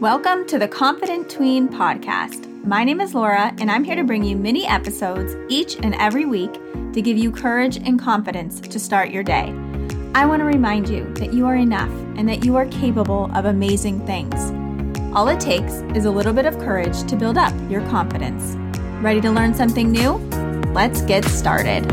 Welcome to the Confident Tween Podcast. My name is Laura, and I'm here to bring you mini episodes each and every week to give you courage and confidence to start your day. I want to remind you that you are enough and that you are capable of amazing things. All it takes is a little bit of courage to build up your confidence. Ready to learn something new? Let's get started.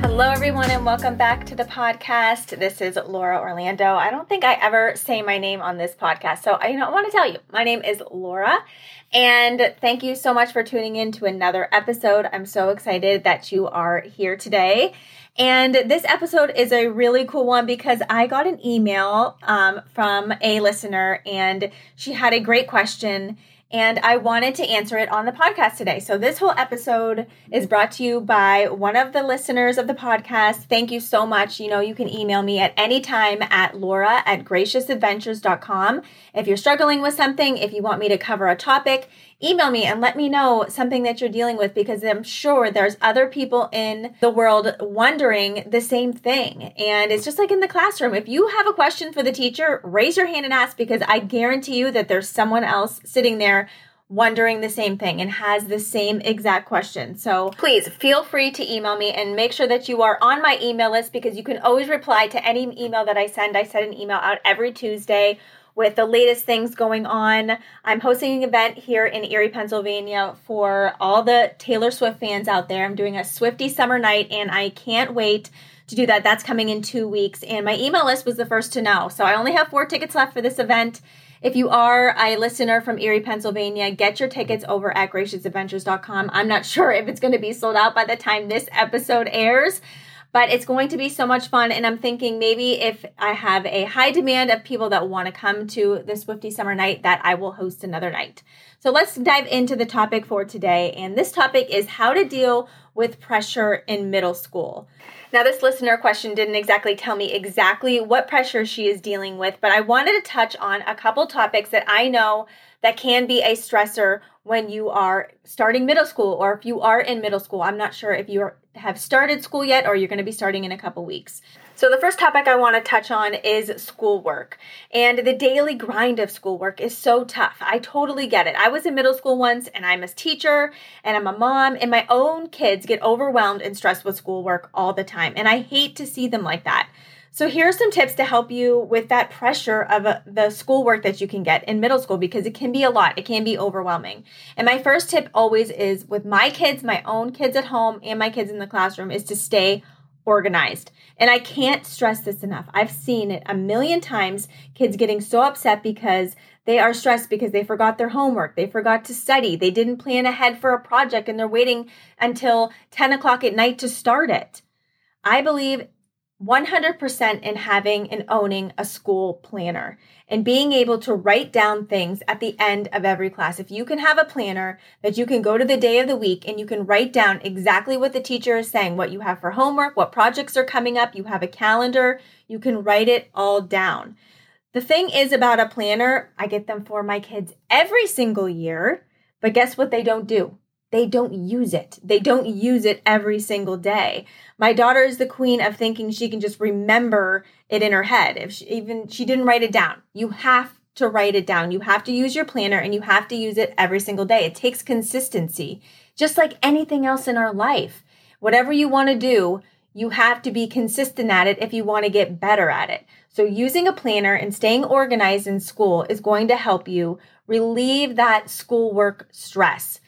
Hello, everyone, and welcome back to the podcast. This is Laura Orlando. I don't think I ever say my name on this podcast, so I want to tell you, my name is Laura, and thank you so much for tuning in to another episode. I'm so excited that you are here today, and this episode is a really cool one because I got an email from a listener, and she had a great question, and I wanted to answer it on the podcast today. So this whole episode is brought to you by one of the listeners of the podcast. Thank you so much. You know, you can email me at any time at laura@graciousadventures.com. If you're struggling with something, if you want me to cover a topic, email me and let me know something that you're dealing with, because I'm sure there's other people in the world wondering the same thing. And it's just like in the classroom. If you have a question for the teacher, raise your hand and ask, because I guarantee you that there's someone else sitting there wondering the same thing and has the same exact question. So please feel free to email me and make sure that you are on my email list, because you can always reply to any email that I send. I send an email out every Tuesday with the latest things going on. I'm hosting an event here in Erie, Pennsylvania for all the Taylor Swift fans out there. I'm doing a Swifty Summer Night, and I can't wait to do that. That's coming in 2 weeks, and my email list was the first to know. So I only have 4 tickets left for this event. If you are a listener from Erie, Pennsylvania, get your tickets over at graciousadventures.com. I'm not sure if it's going to be sold out by the time this episode airs, but it's going to be so much fun, and I'm thinking maybe if I have a high demand of people that want to come to the Swifty Summer Night, that I will host another night. So let's dive into the topic for today, and this topic is how to deal with pressure in middle school. Now, this listener question didn't exactly tell me exactly what pressure she is dealing with, but I wanted to touch on a couple topics that I know that can be a stressor when you are starting middle school, or if you are in middle school. I'm not sure if you have started school yet, or you're going to be starting in a couple weeks. So the first topic I want to touch on is schoolwork. And the daily grind of schoolwork is so tough. I totally get it. I was in middle school once, and I'm a teacher, and I'm a mom, and my own kids get overwhelmed and stressed with schoolwork all the time. And I hate to see them like that. So here are some tips to help you with that pressure of the schoolwork that you can get in middle school, because it can be a lot. It can be overwhelming. And my first tip always is, with my kids, my own kids at home and my kids in the classroom, is to stay organized. And I can't stress this enough. I've seen it a million times, kids getting so upset because they are stressed because they forgot their homework, they forgot to study, they didn't plan ahead for a project, and they're waiting until 10 o'clock at night to start it. I believe 100% in having and owning a school planner and being able to write down things at the end of every class. If you can have a planner that you can go to the day of the week and you can write down exactly what the teacher is saying, what you have for homework, what projects are coming up, you have a calendar, you can write it all down. The thing is about a planner, I get them for my kids every single year, but guess what they don't do? They don't use it. They don't use it every single day. My daughter is the queen of thinking she can just remember it in her head. If she didn't write it down. You have to write it down. You have to use your planner, and you have to use it every single day. It takes consistency, just like anything else in our life. Whatever you want to do, you have to be consistent at it if you want to get better at it. So using a planner and staying organized in school is going to help you relieve that schoolwork stress.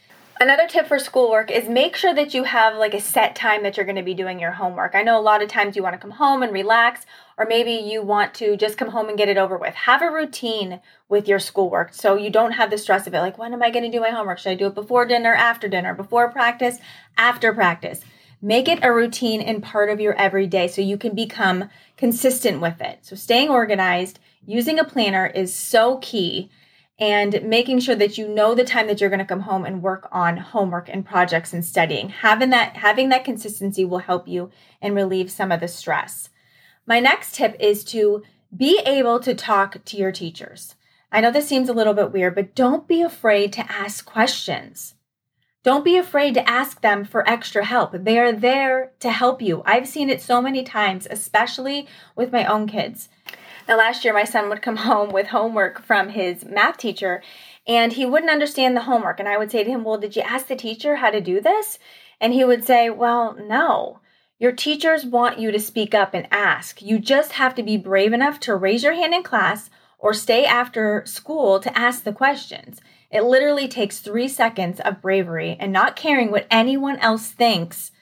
Another tip for schoolwork is make sure that you have like a set time that you're going to be doing your homework. I know a lot of times you want to come home and relax, or maybe you want to just come home and get it over with. Have a routine with your schoolwork so you don't have the stress of it. Like, when am I going to do my homework? Should I do it before dinner, after dinner, before practice, after practice? Make it a routine and part of your everyday so you can become consistent with it. So staying organized, using a planner is so key, and making sure that you know the time that you're going to come home and work on homework and projects and studying. Having that consistency will help you and relieve some of the stress. My next tip is to be able to talk to your teachers. I know this seems a little bit weird, but don't be afraid to ask questions. Don't be afraid to ask them for extra help. They are there to help you. I've seen it so many times, especially with my own kids. Last year, my son would come home with homework from his math teacher, and he wouldn't understand the homework. And I would say to him, well, did you ask the teacher how to do this? And he would say, well, no. Your teachers want you to speak up and ask. You just have to be brave enough to raise your hand in class or stay after school to ask the questions. It literally takes 3 seconds of bravery and not caring what anyone else thinks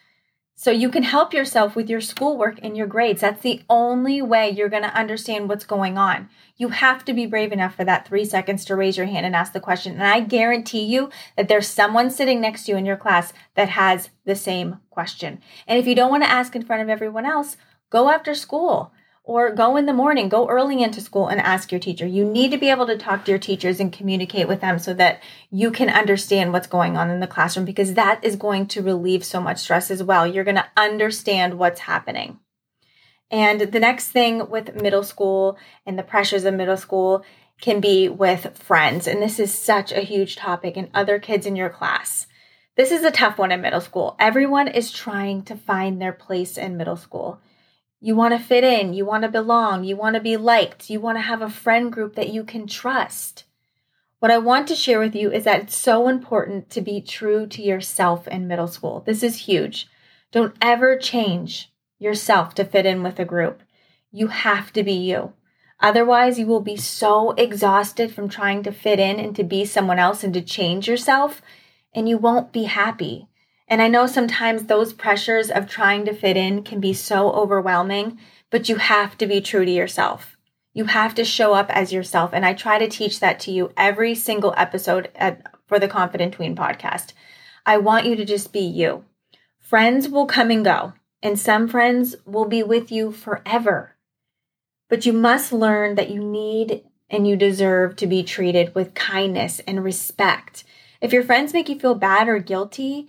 so you can help yourself with your schoolwork and your grades. That's the only way you're going to understand what's going on. You have to be brave enough for that 3 seconds to raise your hand and ask the question. And I guarantee you that there's someone sitting next to you in your class that has the same question. And if you don't want to ask in front of everyone else, go after school or go in the morning, go early into school and ask your teacher. You need to be able to talk to your teachers and communicate with them so that you can understand what's going on in the classroom, because that is going to relieve so much stress as well. You're going to understand what's happening. And the next thing with middle school and the pressures of middle school can be with friends. And this is such a huge topic, and other kids in your class. This is a tough one in middle school. Everyone is trying to find their place in middle school. You want to fit in. You want to belong. You want to be liked. You want to have a friend group that you can trust. What I want to share with you is that it's so important to be true to yourself in middle school. This is huge. Don't ever change yourself to fit in with a group. You have to be you. Otherwise, you will be so exhausted from trying to fit in and to be someone else and to change yourself, and you won't be happy. And I know sometimes those pressures of trying to fit in can be so overwhelming, but you have to be true to yourself. You have to show up as yourself. And I try to teach that to you every single episode for the Confident Tween podcast. I want you to just be you. Friends will come and go. And some friends will be with you forever. But you must learn that you need and you deserve to be treated with kindness and respect. If your friends make you feel bad or guilty,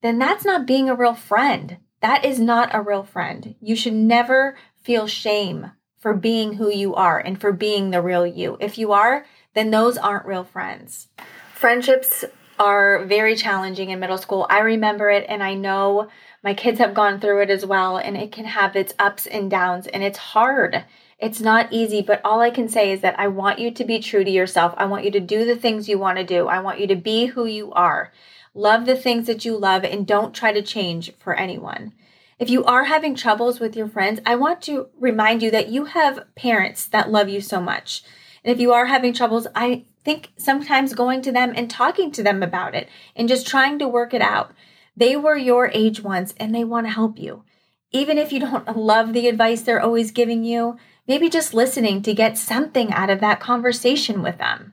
then that's not being a real friend. That is not a real friend. You should never feel shame for being who you are and for being the real you. If you are, then those aren't real friends. Friendships are very challenging in middle school. I remember it, and I know my kids have gone through it as well, and it can have its ups and downs, and it's hard. It's not easy, but all I can say is that I want you to be true to yourself. I want you to do the things you want to do. I want you to be who you are. Love the things that you love, and don't try to change for anyone. If you are having troubles with your friends, I want to remind you that you have parents that love you so much. And if you are having troubles, I think sometimes going to them and talking to them about it and just trying to work it out. They were your age once, and they want to help you. Even if you don't love the advice they're always giving you, maybe just listening to get something out of that conversation with them.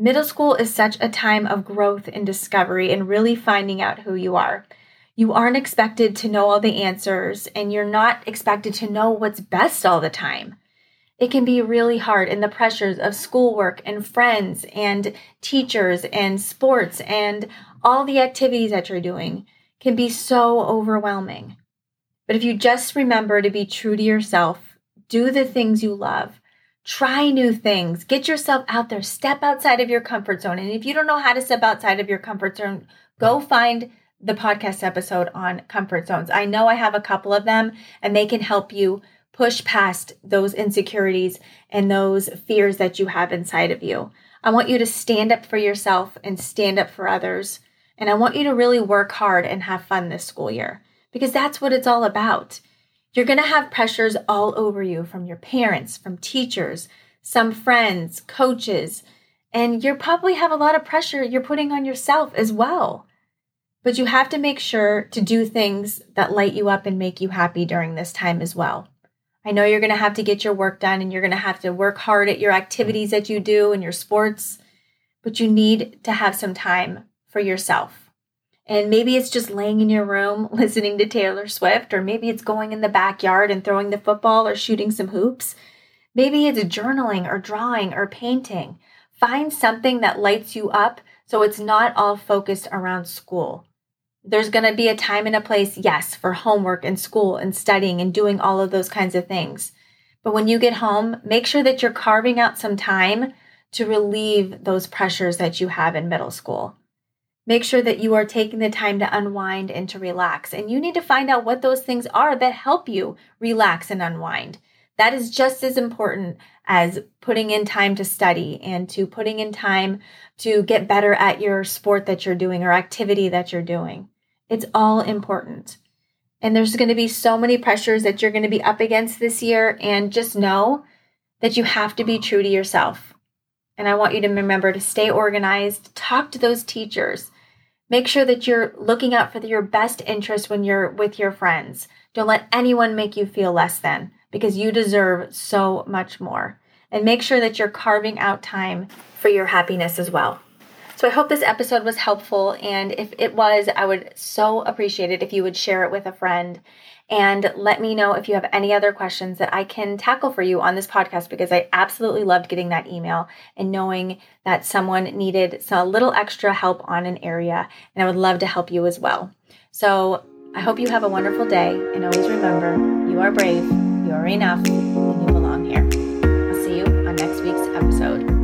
Middle school is such a time of growth and discovery and really finding out who you are. You aren't expected to know all the answers, and you're not expected to know what's best all the time. It can be really hard, and the pressures of schoolwork and friends and teachers and sports and all the activities that you're doing can be so overwhelming. But if you just remember to be true to yourself, do the things you love, try new things, get yourself out there, step outside of your comfort zone. And if you don't know how to step outside of your comfort zone, go find the podcast episode on comfort zones. I know I have a couple of them, and they can help you push past those insecurities and those fears that you have inside of you. I want you to stand up for yourself and stand up for others. And I want you to really work hard and have fun this school year, because that's what it's all about. You're going to have pressures all over you from your parents, from teachers, some friends, coaches, and you probably have a lot of pressure you're putting on yourself as well. But you have to make sure to do things that light you up and make you happy during this time as well. I know you're going to have to get your work done, and you're going to have to work hard at your activities that you do and your sports, but you need to have some time for yourself. And maybe it's just laying in your room listening to Taylor Swift, or maybe it's going in the backyard and throwing the football or shooting some hoops. Maybe it's journaling or drawing or painting. Find something that lights you up so it's not all focused around school. There's going to be a time and a place, yes, for homework and school and studying and doing all of those kinds of things. But when you get home, make sure that you're carving out some time to relieve those pressures that you have in middle school. Make sure that you are taking the time to unwind and to relax. And you need to find out what those things are that help you relax and unwind. That is just as important as putting in time to study and to putting in time to get better at your sport that you're doing or activity that you're doing. It's all important. And there's going to be so many pressures that you're going to be up against this year. And just know that you have to be true to yourself. And I want you to remember to stay organized, talk to those teachers, make sure that you're looking out for your best interest when you're with your friends. Don't let anyone make you feel less than, because you deserve so much more. And make sure that you're carving out time for your happiness as well. So I hope this episode was helpful, and if it was, I would so appreciate it if you would share it with a friend. And let me know if you have any other questions that I can tackle for you on this podcast, because I absolutely loved getting that email and knowing that someone needed a little extra help on an area, and I would love to help you as well. So I hope you have a wonderful day, and always remember, you are brave, you are enough, and you belong here. I'll see you on next week's episode.